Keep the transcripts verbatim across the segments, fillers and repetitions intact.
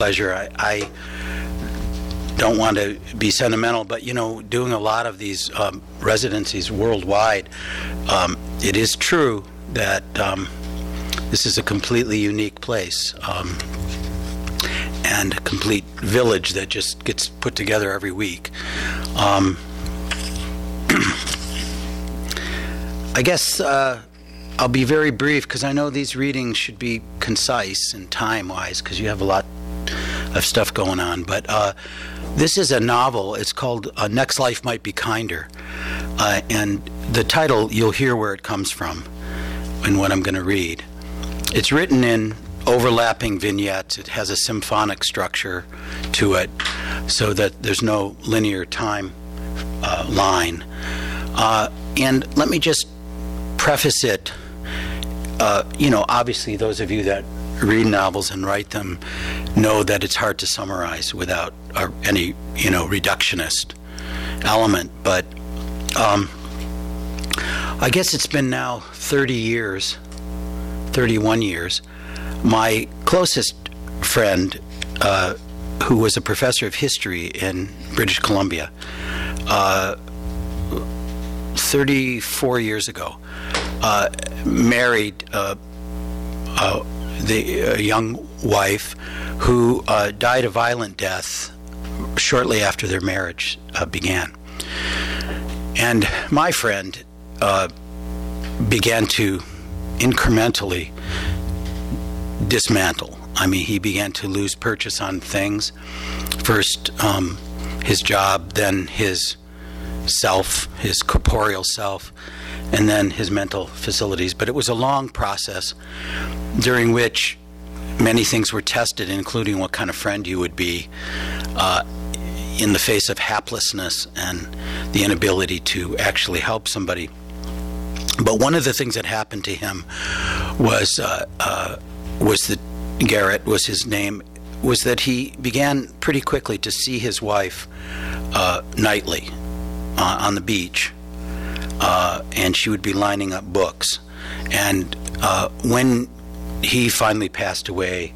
pleasure. I, I don't want to be sentimental, but you know, doing a lot of these um, residencies worldwide, um, it is true that um, this is a completely unique place um, and a complete village that just gets put together every week. Um, I guess uh, I'll be very brief because I know these readings should be concise and time-wise because you have a lot of stuff going on, but uh, this is a novel. It's called uh, Next Life Might Be Kinder, uh, and the title, you'll hear where it comes from in what I'm going to read. It's written in overlapping vignettes. It has a symphonic structure to it so that there's no linear time uh, line. Uh, and let me just preface it. Uh, you know, obviously those of you that read novels and write them know that it's hard to summarize without uh, any, you know, reductionist element. But um, I guess it's been now thirty years, thirty-one years. My closest friend, uh, who was a professor of history in British Columbia, uh, thirty-four years ago, uh, married uh, uh the uh, young wife who uh, died a violent death shortly after their marriage uh, began. And my friend uh, began to incrementally dismantle. I mean, he began to lose purchase on things. First, um, his job, then his self, his corporeal self, and then his mental facilities. But it was a long process during which many things were tested, including what kind of friend you would be uh, in the face of haplessness and the inability to actually help somebody. But one of the things that happened to him was uh, uh, was that Garrett was his name, was that he began pretty quickly to see his wife uh, nightly uh, on the beach. Uh, and she would be lining up books. And uh, when he finally passed away,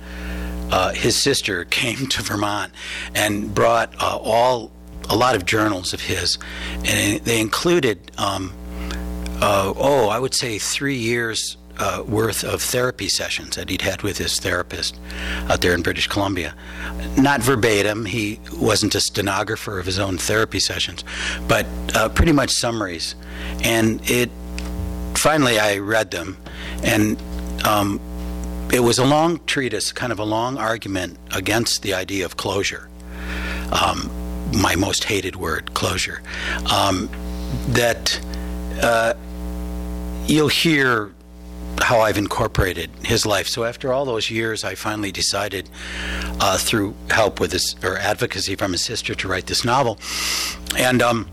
uh, his sister came to Vermont and brought uh, all a lot of journals of his, and they included um, uh, oh, I would say three years uh, worth of therapy sessions that he'd had with his therapist out there in British Columbia. Not verbatim, he wasn't a stenographer of his own therapy sessions, but uh, pretty much summaries. And it finally, I read them, and um, it was a long treatise, kind of a long argument against the idea of closure, um, my most hated word, closure, um, that uh, you'll hear how I've incorporated his life. So after all those years, I finally decided, uh, through help with his, or advocacy from his sister, to write this novel. And um,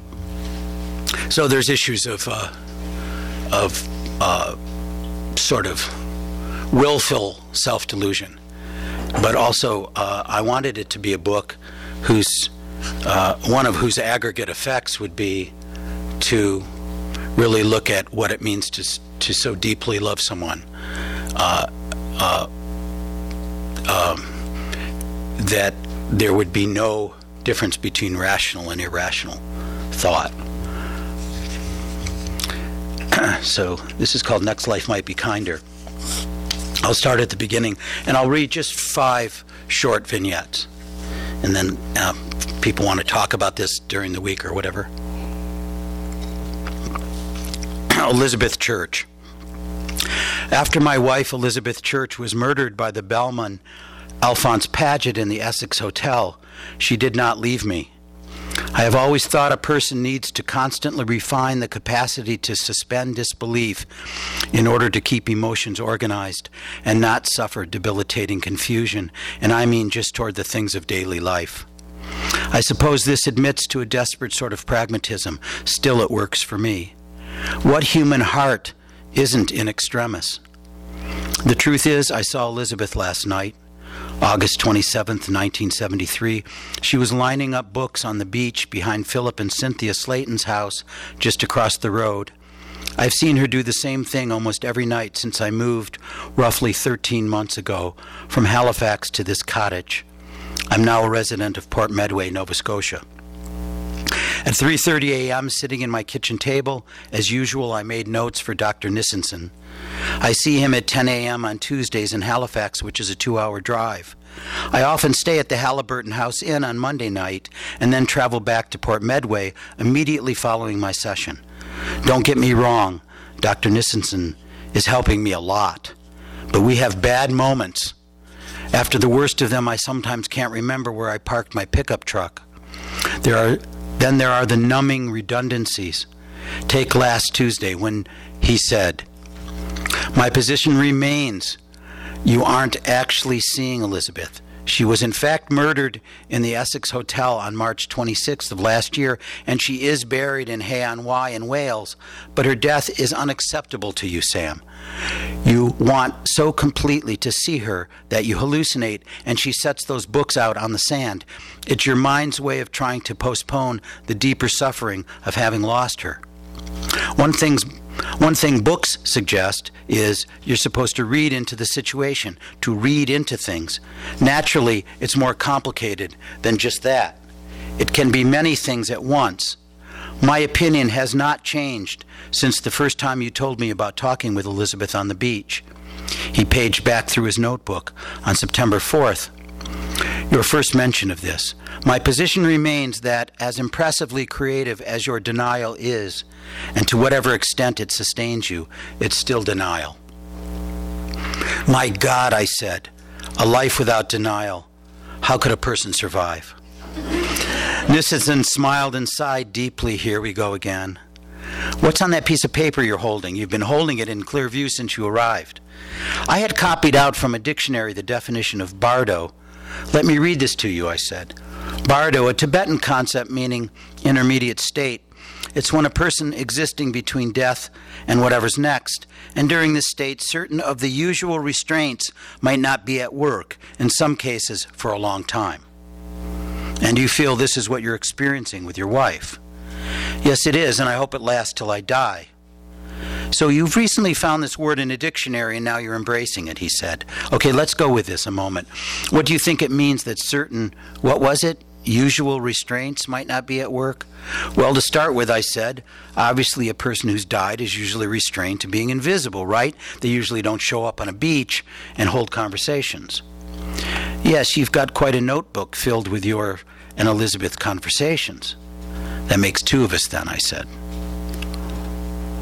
so there's issues of uh, of uh, sort of willful self-delusion, but also uh, I wanted it to be a book whose uh, one of whose aggregate effects would be to really look at what it means to to so deeply love someone uh, uh, um, that there would be no difference between rational and irrational thought. So this is called Next Life Might Be Kinder. I'll start at the beginning, and I'll read just five short vignettes. And then uh, people want to talk about this during the week or whatever. Elizabeth Church. After my wife, Elizabeth Church, was murdered by the bellman, Alphonse Padgett, in the Essex Hotel, she did not leave me. I have always thought a person needs to constantly refine the capacity to suspend disbelief in order to keep emotions organized and not suffer debilitating confusion, and I mean just toward the things of daily life. I suppose this admits to a desperate sort of pragmatism. Still, it works for me. What human heart isn't in extremis? The truth is, I saw Elizabeth last night. August twenty-seventh, nineteen seventy-three, she was lining up books on the beach behind Philip and Cynthia Slayton's house just across the road. I've seen her do the same thing almost every night since I moved roughly thirteen months ago from Halifax to this cottage. I'm now a resident of Port Medway, Nova Scotia. At three thirty a.m., sitting in my kitchen table, as usual, I made notes for Doctor Nissenson. I see him at ten a.m. on Tuesdays in Halifax, which is a two-hour drive. I often stay at the Halliburton House Inn on Monday night and then travel back to Port Medway immediately following my session. Don't get me wrong, Doctor Nissenson is helping me a lot, but we have bad moments. After the worst of them, I sometimes can't remember where I parked my pickup truck. There are, then there are the numbing redundancies. Take last Tuesday when he said, "My position remains. You aren't actually seeing Elizabeth. She was in fact murdered in the Essex Hotel on March twenty-sixth of last year, and she is buried in Hay-on-Wye in Wales, but her death is unacceptable to you, Sam. You want so completely to see her that you hallucinate, and she sets those books out on the sand. It's your mind's way of trying to postpone the deeper suffering of having lost her. One thing's One thing books suggest is you're supposed to read into the situation, to read into things. Naturally, it's more complicated than just that. It can be many things at once. My opinion has not changed since the first time you told me about talking with Elizabeth on the beach." He paged back through his notebook on September fourth. "Your first mention of this. My position remains that, as impressively creative as your denial is, and to whatever extent it sustains you, it's still denial." "My God," I said, "a life without denial. How could a person survive?" Nissenson smiled and sighed deeply. "Here we go again. What's on that piece of paper you're holding? You've been holding it in clear view since you arrived." I had copied out from a dictionary the definition of bardo. "Let me read this to you," I said. "Bardo, a Tibetan concept meaning intermediate state. It's when a person existing between death and whatever's next, and during this state, certain of the usual restraints might not be at work, in some cases for a long time." "And you feel this is what you're experiencing with your wife?" "Yes, it is, and I hope it lasts till I die." "So you've recently found this word in a dictionary and now you're embracing it," he said. "Okay, let's go with this a moment. What do you think it means that certain, what was it, usual restraints might not be at work?" "Well, to start with," I said, "obviously a person who's died is usually restrained to being invisible, right? They usually don't show up on a beach and hold conversations." "Yes, you've got quite a notebook filled with your and Elizabeth conversations." "That makes two of us then," I said.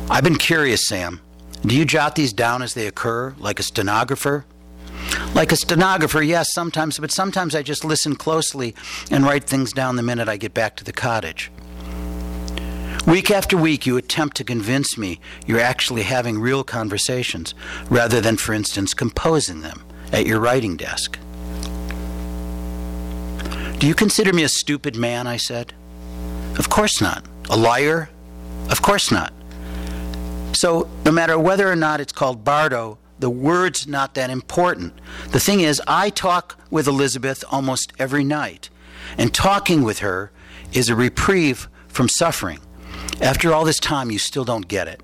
"I've been curious, Sam. Do you jot these down as they occur, like a stenographer?" "Like a stenographer, yes, sometimes, but sometimes I just listen closely and write things down the minute I get back to the cottage." "Week after week, you attempt to convince me you're actually having real conversations, rather than, for instance, composing them at your writing desk." "Do you consider me a stupid man?" I said. "Of course not." "A liar?" "Of course not." "So, no matter whether or not it's called bardo, the word's not that important. The thing is, I talk with Elizabeth almost every night, and talking with her is a reprieve from suffering. After all this time, you still don't get it."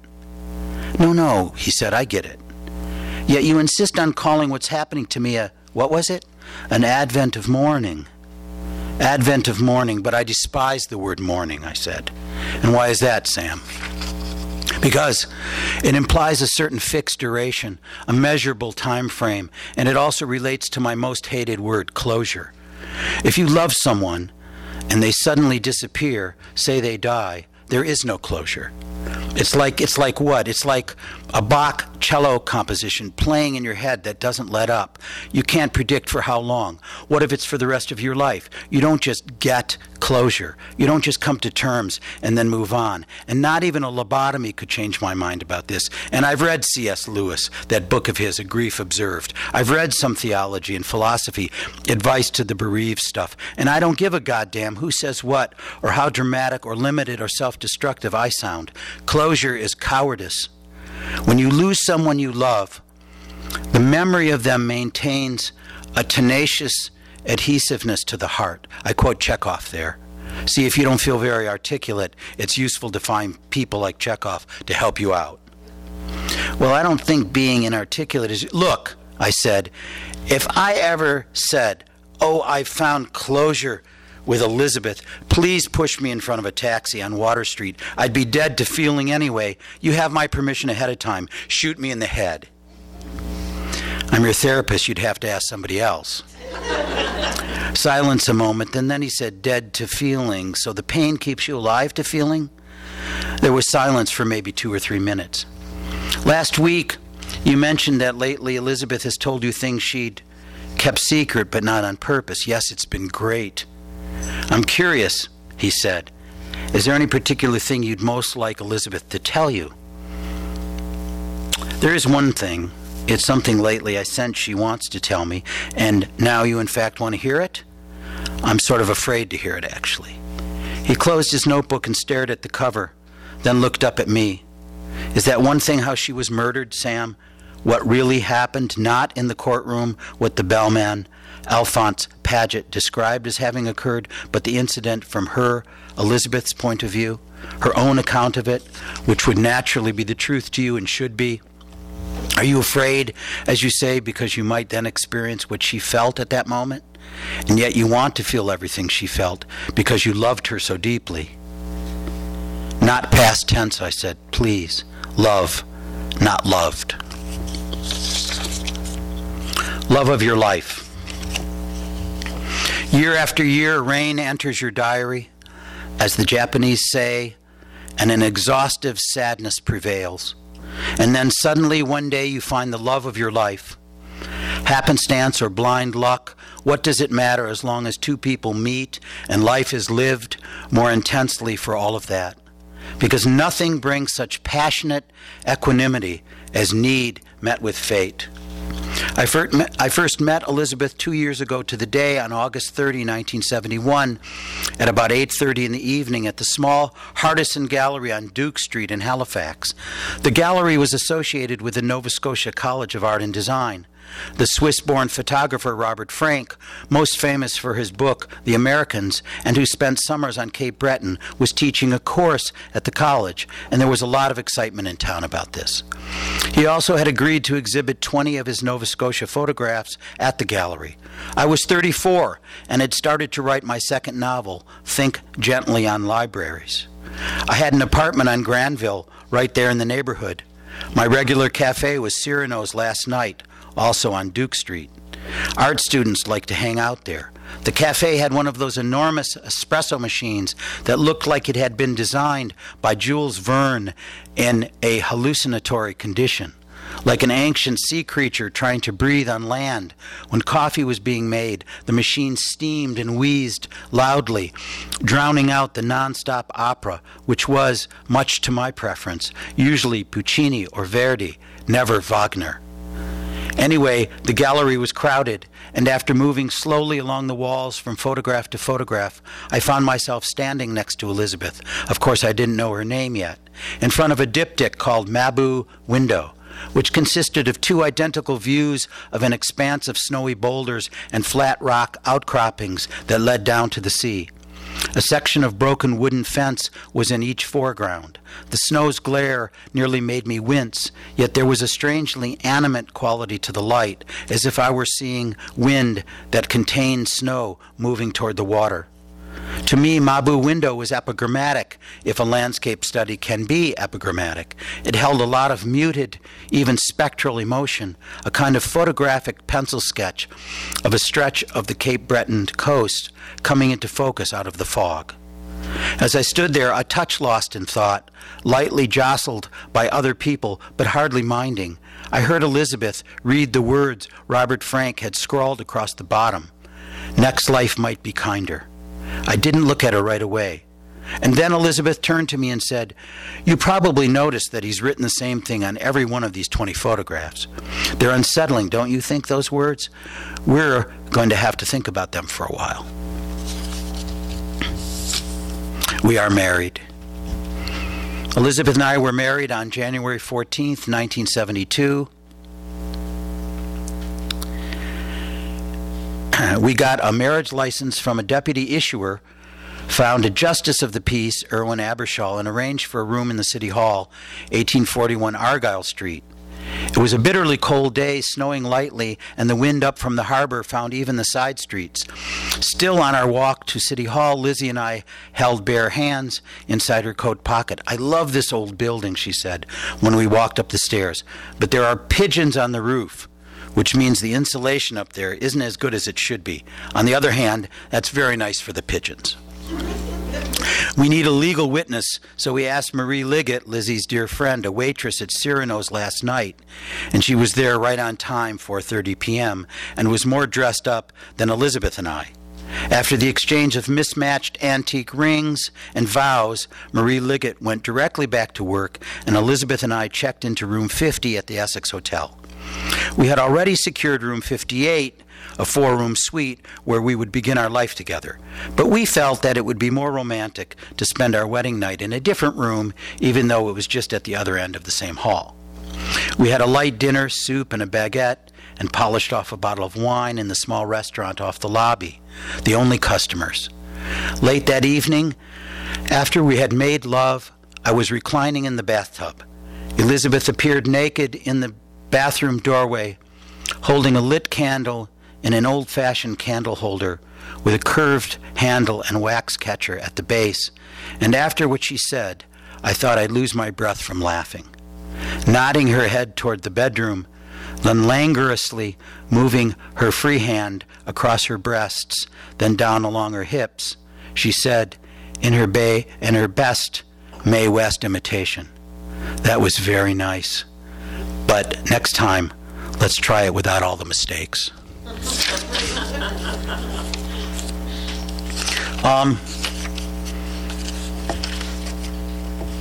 "No, no," he said, "I get it. Yet you insist on calling what's happening to me a, what was it? An advent of mourning." "Advent of mourning, but I despise the word mourning," I said. "And why is that, Sam?" "Because it implies a certain fixed duration, a measurable time frame, and it also relates to my most hated word, closure. If you love someone and they suddenly disappear, say they die, there is no closure. It's like it's like what? It's like a Bach cello composition playing in your head that doesn't let up. You can't predict for how long. What if it's for the rest of your life? You don't just get closure. You don't just come to terms and then move on. And not even a lobotomy could change my mind about this. And I've read C S Lewis, that book of his, A Grief Observed. I've read some theology and philosophy, advice to the bereaved stuff. And I don't give a goddamn who says what or how dramatic or limited or self-destructive I sound. Closure is cowardice. When you lose someone you love, the memory of them maintains a tenacious adhesiveness to the heart." I quote Chekhov there. See, if you don't feel very articulate, it's useful to find people like Chekhov to help you out. "Well, I don't think being inarticulate is..." "Look," I said, "if I ever said Oh, I've found closure with Elizabeth. Please push me in front of a taxi on Water Street. I'd be dead to feeling anyway. You have my permission ahead of time. Shoot me in the head. I'm your therapist. You'd have to ask somebody else. Silence a moment, and then he said, dead to feeling. So the pain keeps you alive to feeling? There was silence for maybe two or three minutes. Last week, you mentioned that lately Elizabeth has told you things she'd kept secret, but not on purpose. Yes, it's been great. I'm curious, he said. Is there any particular thing you'd most like Elizabeth to tell you? There is one thing. It's something lately I sense she wants to tell me, and now you in fact want to hear it? I'm sort of afraid to hear it, actually. He closed his notebook and stared at the cover, then looked up at me. Is that one thing how she was murdered, Sam? What really happened, not in the courtroom, what the bellman, Alphonse Padgett, described as having occurred, but the incident from her, Elizabeth's point of view, her own account of it, which would naturally be the truth to you and should be. Are you afraid, as you say, because you might then experience what she felt at that moment? And yet you want to feel everything she felt because you loved her so deeply. Not past tense, I said, please. Love, not loved. Love of your life. Year after year, rain enters your diary, as the Japanese say, and an exhaustive sadness prevails. And then suddenly one day you find the love of your life. Happenstance or blind luck, what does it matter as long as two people meet and life is lived more intensely for all of that? Because nothing brings such passionate equanimity as need met with fate. I first met Elizabeth two years ago to the day on August thirtieth, nineteen seventy-one, at about eight thirty in the evening at the small Hardison Gallery on Duke Street in Halifax. The gallery was associated with the Nova Scotia College of Art and Design. The Swiss-born photographer Robert Frank, most famous for his book, The Americans, and who spent summers on Cape Breton, was teaching a course at the college, and there was a lot of excitement in town about this. He also had agreed to exhibit twenty of his Nova Scotia photographs at the gallery. I was thirty-four and had started to write my second novel, Think Gently on Libraries. I had an apartment on Granville, right there in the neighborhood. My regular cafe was Cyrano's Last Night, also on Duke Street. Art students liked to hang out there. The cafe had one of those enormous espresso machines that looked like it had been designed by Jules Verne in a hallucinatory condition, like an ancient sea creature trying to breathe on land. When coffee was being made, the machine steamed and wheezed loudly, drowning out the nonstop opera, which was, much to my preference, usually Puccini or Verdi, never Wagner. Anyway, the gallery was crowded, and after moving slowly along the walls from photograph to photograph, I found myself standing next to Elizabeth. Of course, I didn't know her name yet, in front of a diptych called Mabu Window, which consisted of two identical views of an expanse of snowy boulders and flat rock outcroppings that led down to the sea. A section of broken wooden fence was in each foreground. The snow's glare nearly made me wince, yet there was a strangely animate quality to the light, as if I were seeing wind that contained snow moving toward the water. To me, Mabu Window was epigrammatic, if a landscape study can be epigrammatic. It held a lot of muted, even spectral emotion, a kind of photographic pencil sketch of a stretch of the Cape Breton coast coming into focus out of the fog. As I stood there, a touch lost in thought, lightly jostled by other people, but hardly minding, I heard Elizabeth read the words Robert Frank had scrawled across the bottom. Next life might be kinder. I didn't look at her right away. And then Elizabeth turned to me and said, you probably noticed that he's written the same thing on every one of these twenty photographs. They're unsettling, don't you think, those words? We're going to have to think about them for a while. We are married. Elizabeth and I were married on January fourteenth, nineteen seventy-two. We got a marriage license from a deputy issuer, found a justice of the peace, Irwin Abershaw, and arranged for a room in the City Hall, eighteen forty-one Argyle Street. It was a bitterly cold day, snowing lightly, and the wind up from the harbor found even the side streets. Still on our walk to City Hall, Lizzie and I held bare hands inside her coat pocket. "I love this old building," she said, when we walked up the stairs, "but there are pigeons on the roof, which means the insulation up there isn't as good as it should be. On the other hand, that's very nice for the pigeons." We need a legal witness, so we asked Marie Liggett, Lizzie's dear friend, a waitress at Cyrano's last night, and she was there right on time, four thirty p.m., and was more dressed up than Elizabeth and I. After the exchange of mismatched antique rings and vows, Marie Liggett went directly back to work, and Elizabeth and I checked into room fifty at the Essex Hotel. We had already secured room fifty-eight, a four-room suite where we would begin our life together. But we felt that it would be more romantic to spend our wedding night in a different room, even though it was just at the other end of the same hall. We had a light dinner, soup and a baguette, and polished off a bottle of wine in the small restaurant off the lobby, the only customers. Late that evening, after we had made love, I was reclining in the bathtub. Elizabeth appeared naked in the bathroom doorway, holding a lit candle in an old-fashioned candle holder with a curved handle and wax catcher at the base, and after what she said, I thought I'd lose my breath from laughing. Nodding her head toward the bedroom, then languorously moving her free hand across her breasts, then down along her hips, she said, in her bay and her best Mae West imitation, "That was very nice, but next time, let's try it without all the mistakes." Um,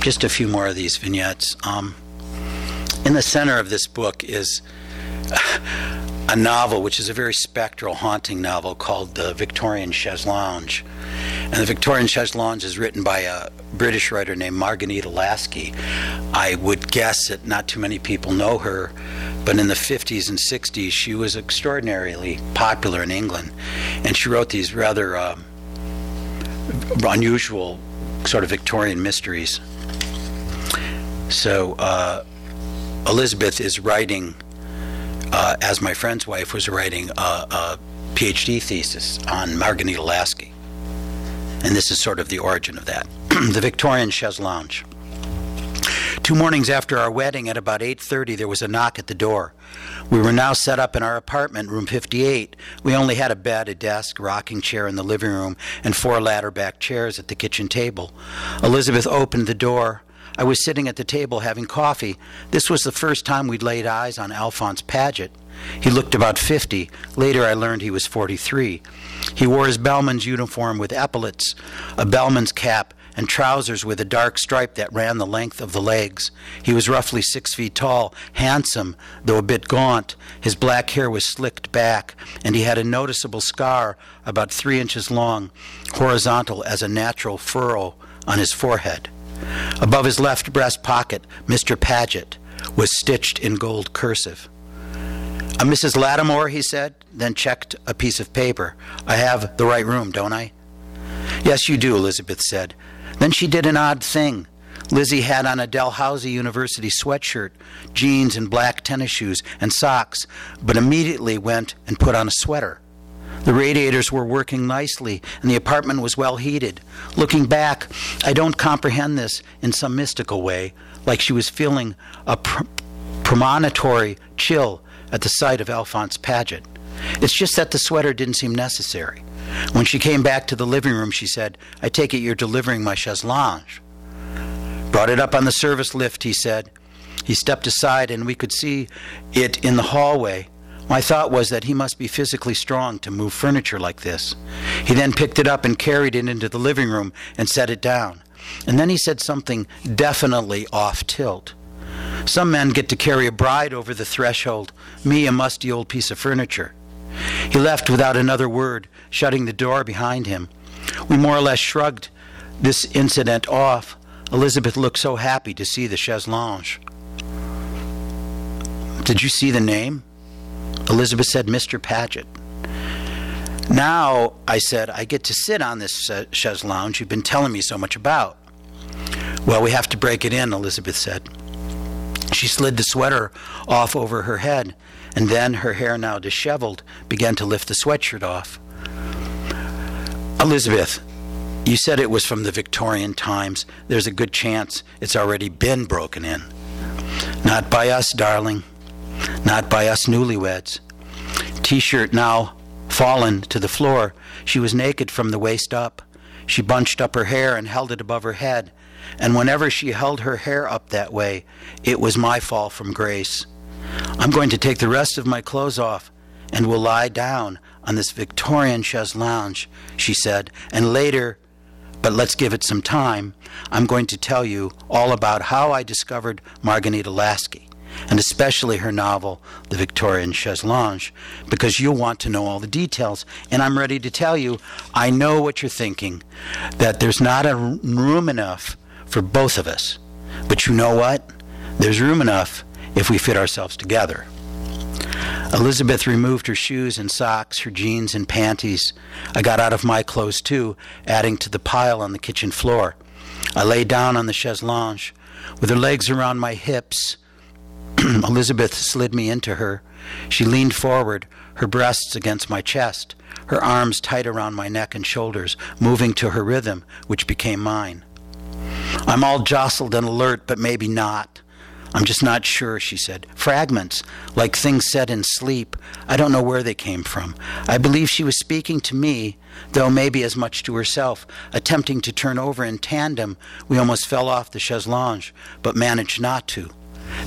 just a few more of these vignettes. Um, in the center of this book is a novel, which is a very spectral, haunting novel called The Victorian Chaise Longue. And The Victorian Chaise Longue is written by a British writer named Marghanita Laski. I would guess that not too many people know her, but in the fifties and sixties, she was extraordinarily popular in England. And she wrote these rather um, unusual sort of Victorian mysteries. So uh, Elizabeth is writing... Uh, as my friend's wife was writing a, a PhD thesis on Marghanita Laski. And this is sort of the origin of that. The Victorian Chaise Longue. Two mornings after our wedding at about eight thirty, there was a knock at the door. We were now set up in our apartment, room fifty-eight. We only had a bed, a desk, rocking chair in the living room, and four ladder-back chairs at the kitchen table. Elizabeth opened the door. I was sitting at the table having coffee. This was the first time we'd laid eyes on Alphonse Padgett. He looked about fifty. Later I learned he was forty-three. He wore his bellman's uniform with epaulets, a bellman's cap, and trousers with a dark stripe that ran the length of the legs. He was roughly six feet tall, handsome, though a bit gaunt. His black hair was slicked back, and he had a noticeable scar about three inches long, horizontal as a natural furrow on his forehead. Above his left breast pocket, Mister Padgett was stitched in gold cursive. "A Missus Lattimore," he said, then checked a piece of paper. "I have the right room, don't I?" "Yes, you do," Elizabeth said. Then she did an odd thing. Lizzie had on a Dalhousie University sweatshirt, jeans and black tennis shoes and socks, but immediately went and put on a sweater. The radiators were working nicely, and the apartment was well heated. Looking back, I don't comprehend this in some mystical way, like she was feeling a pr- premonitory chill at the sight of Alphonse Padgett. It's just that the sweater didn't seem necessary. When she came back to the living room, she said, "I take it you're delivering my chaise longue." "Brought it up on the service lift," he said. He stepped aside, and we could see it in the hallway. My thought was that he must be physically strong to move furniture like this. He then picked it up and carried it into the living room and set it down. And then he said something definitely off-tilt. "Some men get to carry a bride over the threshold, me a musty old piece of furniture." He left without another word, shutting the door behind him. We more or less shrugged this incident off. Elizabeth looked so happy to see the chaise longue. "Did you see the name?" Elizabeth said, "Mister Padgett." "Now," I said, "I get to sit on this chaise longue you've been telling me so much about." "Well, we have to break it in," Elizabeth said. She slid the sweater off over her head, and then, her hair now disheveled, began to lift the sweatshirt off. "Elizabeth, you said it was from the Victorian times. There's a good chance it's already been broken in." "Not by us, darling. Not by us newlyweds." T-shirt now fallen to the floor, she was naked from the waist up. She bunched up her hair and held it above her head, and whenever she held her hair up that way, it was my fall from grace. "I'm going to take the rest of my clothes off, and we'll lie down on this Victorian chaise longue," she said, "and later, but let's give it some time, I'm going to tell you all about how I discovered Marghanita Laski, and especially her novel, The Victorian Chaise Longue, because you'll want to know all the details. And I'm ready to tell you, I know what you're thinking, that there's not a room enough for both of us. But you know what? There's room enough if we fit ourselves together." Elizabeth removed her shoes and socks, her jeans and panties. I got out of my clothes too, adding to the pile on the kitchen floor. I lay down on the chaise longue, with her legs around my hips. Elizabeth slid me into her. She leaned forward, her breasts against my chest, her arms tight around my neck and shoulders, moving to her rhythm, which became mine. "I'm all jostled and alert, but maybe not. I'm just not sure," she said. "Fragments, like things said in sleep. I don't know where they came from." I believe she was speaking to me, though maybe as much to herself. Attempting to turn over in tandem, we almost fell off the chaise longue, but managed not to.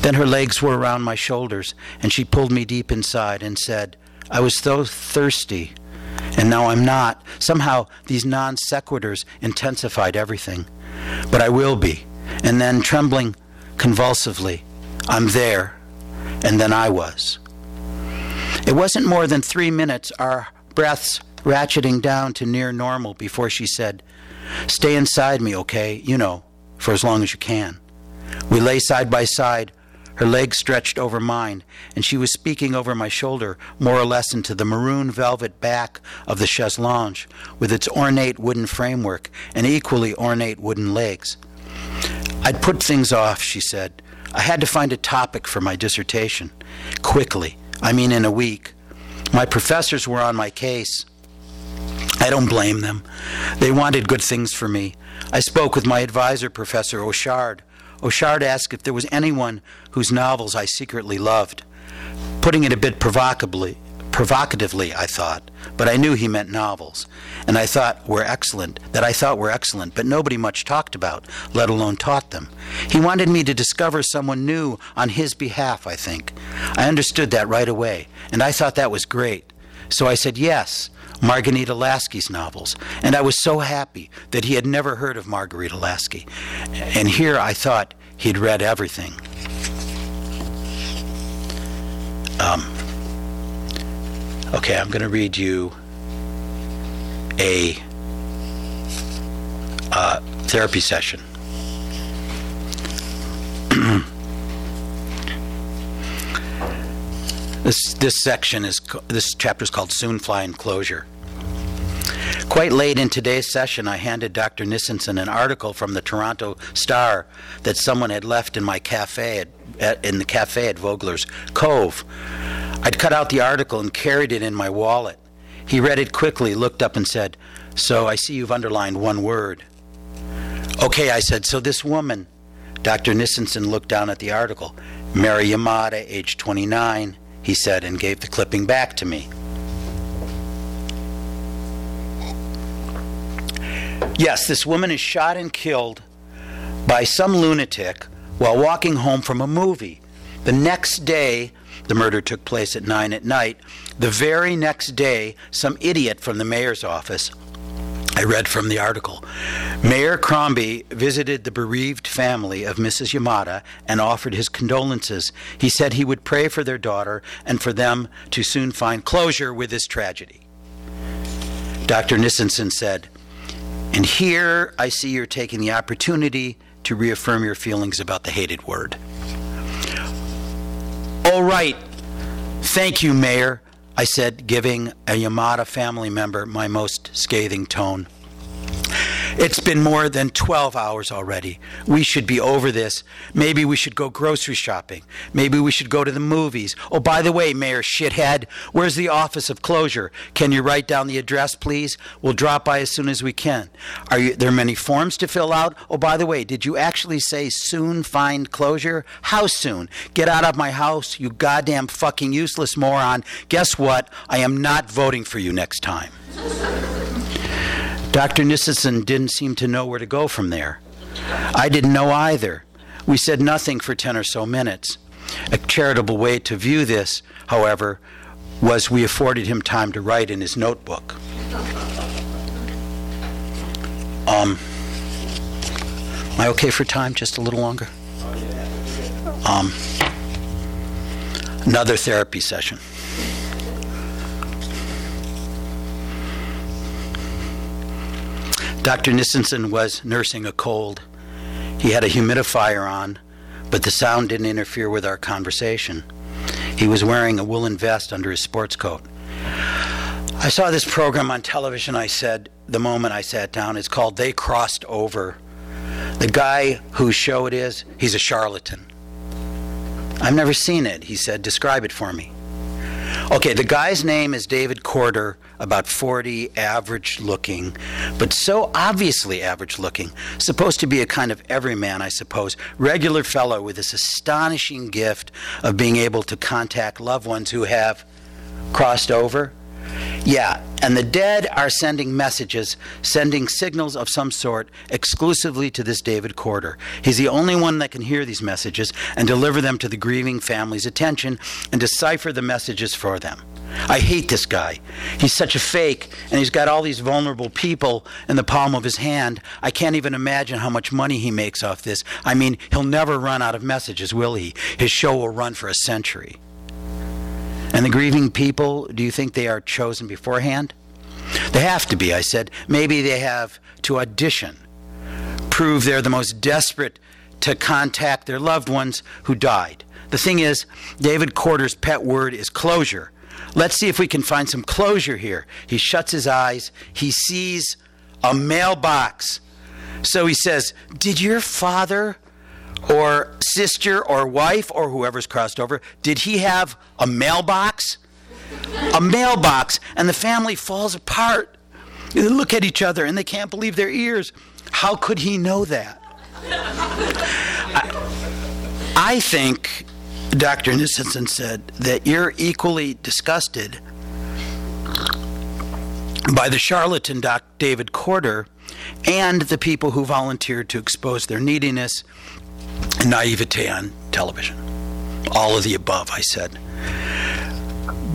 Then her legs were around my shoulders, and she pulled me deep inside and said, "I was so thirsty, and now I'm not." Somehow, these non sequiturs intensified everything. "But I will be." And then, trembling convulsively, "I'm there." And then I was. It wasn't more than three minutes, our breaths ratcheting down to near normal, before she said, "Stay inside me, okay? You know, for as long as you can." We lay side by side, her legs stretched over mine, and she was speaking over my shoulder, more or less into the maroon velvet back of the chaise longue, with its ornate wooden framework and equally ornate wooden legs. "I'd put things off," she said. "I had to find a topic for my dissertation. Quickly. I mean in a week. My professors were on my case. I don't blame them. They wanted good things for me. I spoke with my advisor, Professor O'Shard. O'Shard asked if there was anyone whose novels I secretly loved. Putting it a bit provocatively, provocatively, I thought, but I knew he meant novels, and I thought were excellent, that I thought were excellent, but nobody much talked about, let alone taught them. He wanted me to discover someone new on his behalf, I think. I understood that right away, and I thought that was great. So I said yes, Marghanita Laski's novels, and I was so happy that he had never heard of Marghanita Laski, and here I thought he'd read everything. Um, okay, I'm going to read you a uh, therapy session. This, this section is, this chapter is called Soon Fly Enclosure. Quite late in today's session, I handed Doctor Nissenson an article from the Toronto Star that someone had left in my cafe, at, at, in the cafe at Vogler's Cove. I'd cut out the article and carried it in my wallet. He read it quickly, looked up and said, "So I see you've underlined one word." "Okay," I said, "so this woman," Doctor Nissenson looked down at the article, "Mary Yamada, age twenty-nine, he said, and gave the clipping back to me. "Yes, this woman is shot and killed by some lunatic while walking home from a movie. The next day, the murder took place at nine at night, the very next day, some idiot from the mayor's office," I read from the article, "Mayor Crombie visited the bereaved family of Missus Yamada and offered his condolences. He said he would pray for their daughter and for them to soon find closure with this tragedy." Doctor Nissenson said, "And here I see you're taking the opportunity to reaffirm your feelings about the hated word." "All right. Thank you, Mayor," I said, giving a Yamada family member my most scathing tone. It's been more than twelve hours already. We should be over this. Maybe we should go grocery shopping. Maybe we should go to the movies. Oh, by the way, Mayor Shithead, where's the office of closure? Can you write down the address, please? We'll drop by as soon as we can. Are you, there are many forms to fill out? Oh, by the way, did you actually say soon find closure? How soon? Get out of my house, you goddamn fucking useless moron. Guess what? I am not voting for you next time. Doctor Nissenson didn't seem to know where to go from there. I didn't know either. We said nothing for ten or so minutes. A charitable way to view this, however, was we afforded him time to write in his notebook. Um, am I okay for time? Just a little longer? Um, another therapy session. Doctor Nissenson was nursing a cold. He had a humidifier on, but the sound didn't interfere with our conversation. He was wearing a woolen vest under his sports coat. I saw this program on television, I said, the moment I sat down. It's called They Crossed Over. The guy whose show it is, he's a charlatan. I've never seen it, he said. Describe it for me. Okay, the guy's name is David Corder, about forty, average-looking, but so obviously average-looking, supposed to be a kind of everyman, I suppose, regular fellow with this astonishing gift of being able to contact loved ones who have crossed over. Yeah, and the dead are sending messages, sending signals of some sort exclusively to this David Corder. He's the only one that can hear these messages and deliver them to the grieving family's attention and decipher the messages for them. I hate this guy. He's such a fake, and he's got all these vulnerable people in the palm of his hand. I can't even imagine how much money he makes off this. I mean, he'll never run out of messages, will he? His show will run for a century. And the grieving people, do you think they are chosen beforehand? They have to be, I said. Maybe they have to audition, prove they're the most desperate to contact their loved ones who died. The thing is, David Corder's pet word is closure. Let's see if we can find some closure here. He shuts his eyes. He sees a mailbox. So he says, did your father or sister or wife or whoever's crossed over, did he have a mailbox? A mailbox. And the family falls apart. They look at each other and they can't believe their ears. How could he know that? I, I think, Doctor Nissenson said, that you're equally disgusted by the charlatan Doc David Corder and the people who volunteered to expose their neediness and naivete on television. All of the above, I said.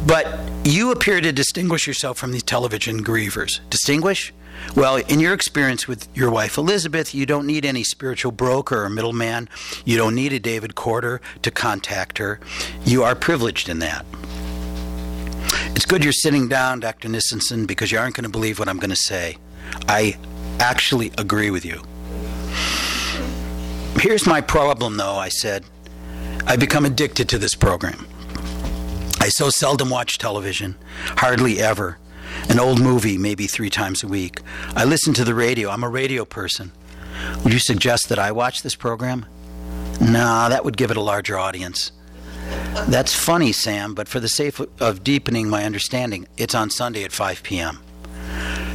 But you appear to distinguish yourself from the television grievers. Distinguish? Well, in your experience with your wife Elizabeth, you don't need any spiritual broker or middleman. You don't need a David Corder to contact her. You are privileged in that. It's good you're sitting down, Doctor Nissenson, because you aren't going to believe what I'm going to say. I actually agree with you. Here's my problem, though, I said. I become addicted to this program. I so seldom watch television, hardly ever. An old movie, maybe three times a week. I listen to the radio. I'm a radio person. Would you suggest that I watch this program? Nah, that would give it a larger audience. That's funny, Sam, but for the sake of deepening my understanding, it's on Sunday at five p.m.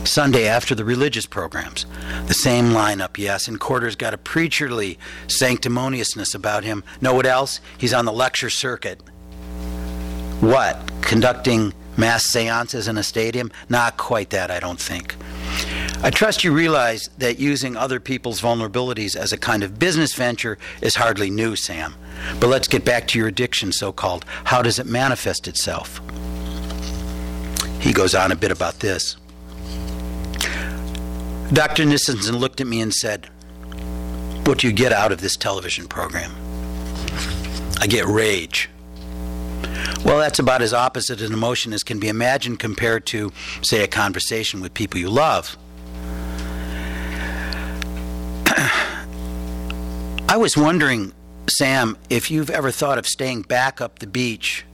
Sunday after the religious programs. The same lineup, yes, and Corder's got a preacherly sanctimoniousness about him. Know what else? He's on the lecture circuit. What? Conducting mass seances in a stadium? Not quite that, I don't think. I trust you realize that using other people's vulnerabilities as a kind of business venture is hardly new, Sam. But let's get back to your addiction, so-called. How does it manifest itself? He goes on a bit about this. Doctor Nissenson looked at me and said, what do you get out of this television program? I get rage. Well, that's about as opposite an emotion as can be imagined compared to, say, a conversation with people you love. I was wondering, Sam, if you've ever thought of staying back up the beach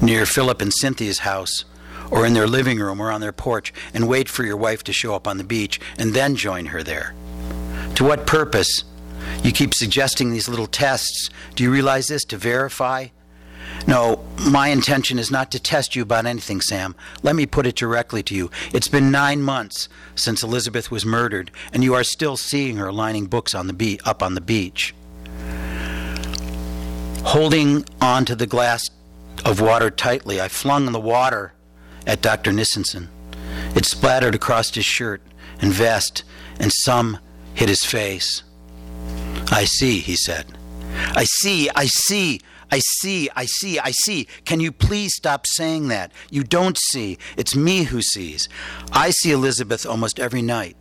near Philip and Cynthia's house or in their living room or on their porch and wait for your wife to show up on the beach and then join her there? To what purpose? You keep suggesting these little tests. Do you realize this? To verify? No, my intention is not to test you about anything, Sam. Let me put it directly to you. It's been nine months since Elizabeth was murdered, and you are still seeing her lining books on the be- up on the beach. Holding onto the glass of water tightly, I flung the water at Doctor Nissenson. It splattered across his shirt and vest, and some hit his face. I see, he said. I see, I see. I see, I see, I see. Can you please stop saying that? You don't see. It's me who sees. I see Elizabeth almost every night.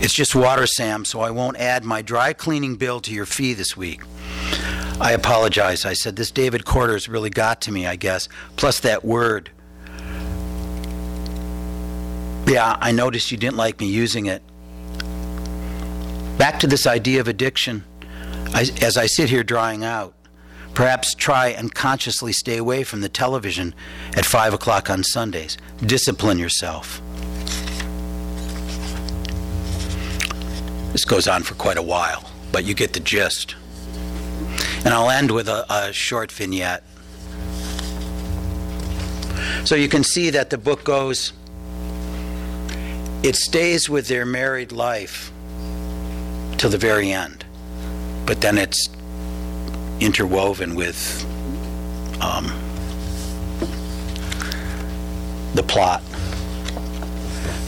It's just water, Sam, so I won't add my dry cleaning bill to your fee this week. I apologize. I said, this David Corder's really got to me, I guess. Plus that word. Yeah, I noticed you didn't like me using it. Back to this idea of addiction. I, as I sit here drying out, perhaps try and consciously stay away from the television at five o'clock on Sundays. Discipline yourself. This goes on for quite a while, but you get the gist. And I'll end with a, a short vignette. So you can see that the book goes, it stays with their married life till the very end, but then it's interwoven with um, the plot.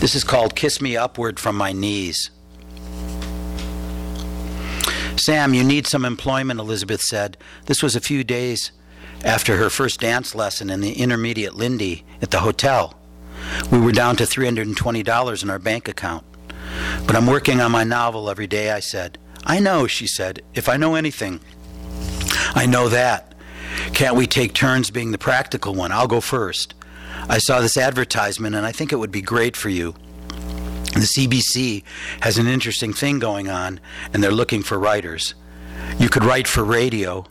This is called Kiss Me Upward From My Knees. Sam, you need some employment, Elizabeth said. This was a few days after her first dance lesson in the intermediate Lindy at the hotel. We were down to three hundred twenty dollars in our bank account. But I'm working on my novel every day, I said. I know, she said. If I know anything, I know that. Can't we take turns being the practical one? I'll go first. I saw this advertisement, and I think it would be great for you. The C B C has an interesting thing going on, and they're looking for writers. You could write for radio.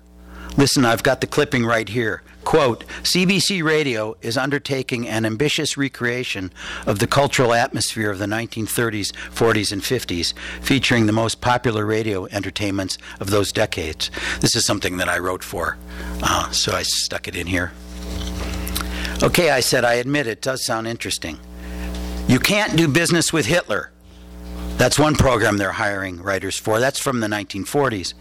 Listen, I've got the clipping right here. Quote, C B C Radio is undertaking an ambitious recreation of the cultural atmosphere of the nineteen thirties, forties, and fifties, featuring the most popular radio entertainments of those decades. This is something that I wrote for, uh, so I stuck it in here. Okay, I said, I admit it does sound interesting. You can't do business with Hitler. That's one program they're hiring writers for. That's from the nineteen forties.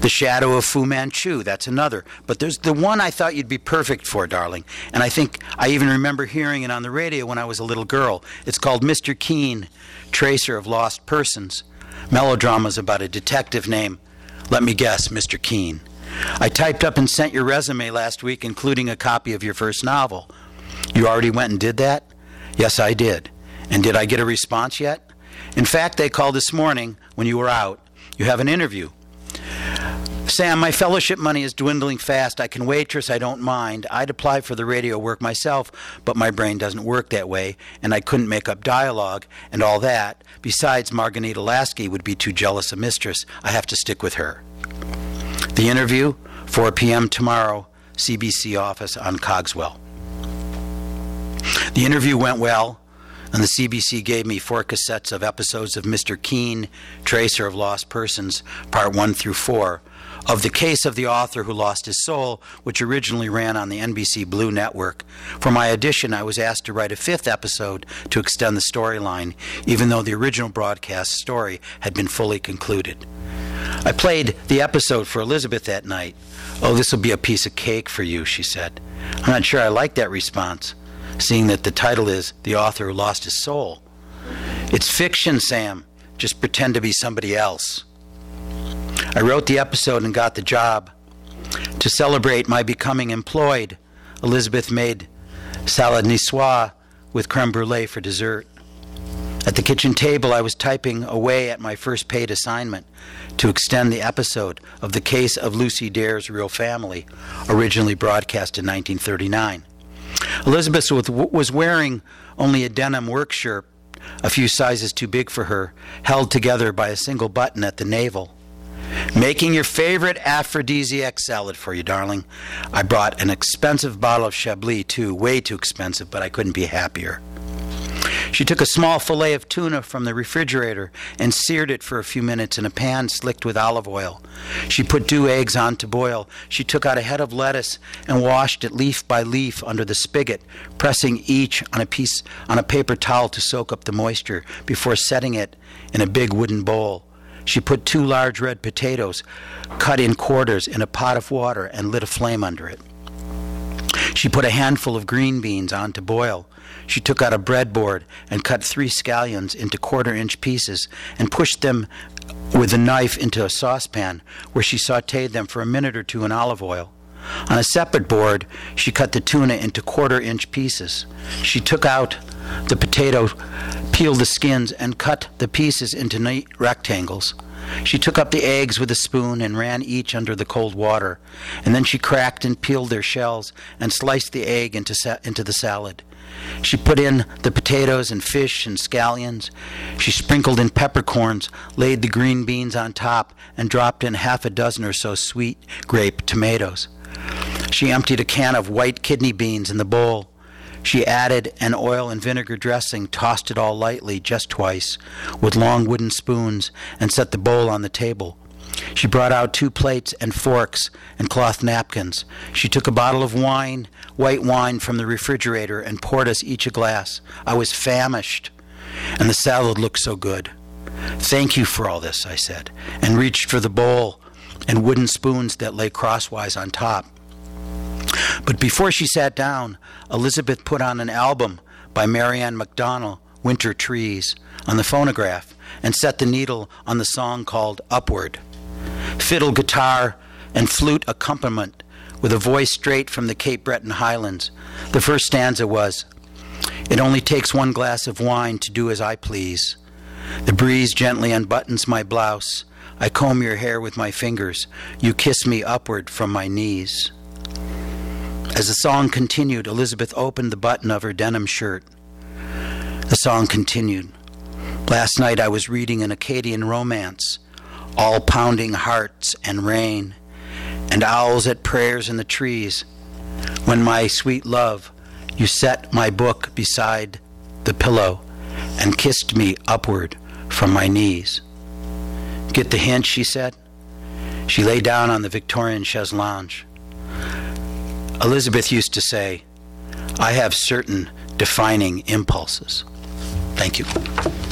The Shadow of Fu Manchu, that's another. But there's the one I thought you'd be perfect for, darling. And I think I even remember hearing it on the radio when I was a little girl. It's called Mister Keen, Tracer of Lost Persons. Melodramas about a detective named, let me guess, Mister Keen. I typed up and sent your resume last week, including a copy of your first novel. You already went and did that? Yes, I did. And did I get a response yet? In fact, they called this morning when you were out. You have an interview. Sam, my fellowship money is dwindling fast. I can waitress, I don't mind. I'd apply for the radio work myself, but my brain doesn't work that way, and I couldn't make up dialogue and all that. Besides, Marghanita Laski would be too jealous a mistress. I have to stick with her. The interview, four p.m. tomorrow, C B C office on Cogswell. The interview went well. And the C B C gave me four cassettes of episodes of Mister Keen, Tracer of Lost Persons, Part one through four, of the case of the author who lost his soul, which originally ran on the N B C Blue Network. For my edition, I was asked to write a fifth episode to extend the storyline, even though the original broadcast story had been fully concluded. I played the episode for Elizabeth that night. Oh, this will be a piece of cake for you, she said. I'm not sure I like that response, seeing that the title is The Author Who Lost His Soul. It's fiction, Sam. Just pretend to be somebody else. I wrote the episode and got the job. To celebrate my becoming employed, Elizabeth made salad niçoise with creme brulee for dessert. At the kitchen table, I was typing away at my first paid assignment to extend the episode of the case of Lucy Dare's Real Family, originally broadcast in nineteen thirty-nine. Elizabeth was wearing only a denim work shirt, a few sizes too big for her, held together by a single button at the navel. Making your favorite aphrodisiac salad for you, darling. I brought an expensive bottle of Chablis, too. Way too expensive, but I couldn't be happier. She took a small fillet of tuna from the refrigerator and seared it for a few minutes in a pan slicked with olive oil. She put two eggs on to boil. She took out a head of lettuce and washed it leaf by leaf under the spigot, pressing each on a piece on a paper towel to soak up the moisture before setting it in a big wooden bowl. She put two large red potatoes, cut in quarters, in a pot of water and lit a flame under it. She put a handful of green beans on to boil. She took out a breadboard and cut three scallions into quarter-inch pieces and pushed them with a knife into a saucepan where she sautéed them for a minute or two in olive oil. On a separate board, she cut the tuna into quarter-inch pieces. She took out the potato, peeled the skins, and cut the pieces into neat rectangles. She took up the eggs with a spoon and ran each under the cold water, and then she cracked and peeled their shells and sliced the egg into sa- into the salad. She put in the potatoes and fish and scallions. She sprinkled in peppercorns, laid the green beans on top, and dropped in half a dozen or so sweet grape tomatoes. She emptied a can of white kidney beans in the bowl. She added an oil and vinegar dressing, tossed it all lightly just twice with long wooden spoons, and set the bowl on the table. She brought out two plates and forks and cloth napkins. She took a bottle of wine, white wine, from the refrigerator and poured us each a glass. I was famished, and the salad looked so good. "Thank you for all this," I said, and reached for the bowl and wooden spoons that lay crosswise on top. But before she sat down, Elizabeth put on an album by Marianne MacDonald, Winter Trees, on the phonograph and set the needle on the song called Upward. Fiddle, guitar, and flute accompaniment with a voice straight from the Cape Breton Highlands. The first stanza was, "It only takes one glass of wine to do as I please. The breeze gently unbuttons my blouse. I comb your hair with my fingers. You kiss me upward from my knees." As the song continued, Elizabeth opened the button of her denim shirt. The song continued. "Last night I was reading an Acadian romance, all pounding hearts and rain, and owls at prayers in the trees, when my sweet love, you set my book beside the pillow and kissed me upward from my knees." "Get the hint," she said. She lay down on the Victorian chaise longue. Elizabeth used to say, "I have certain defining impulses." Thank you.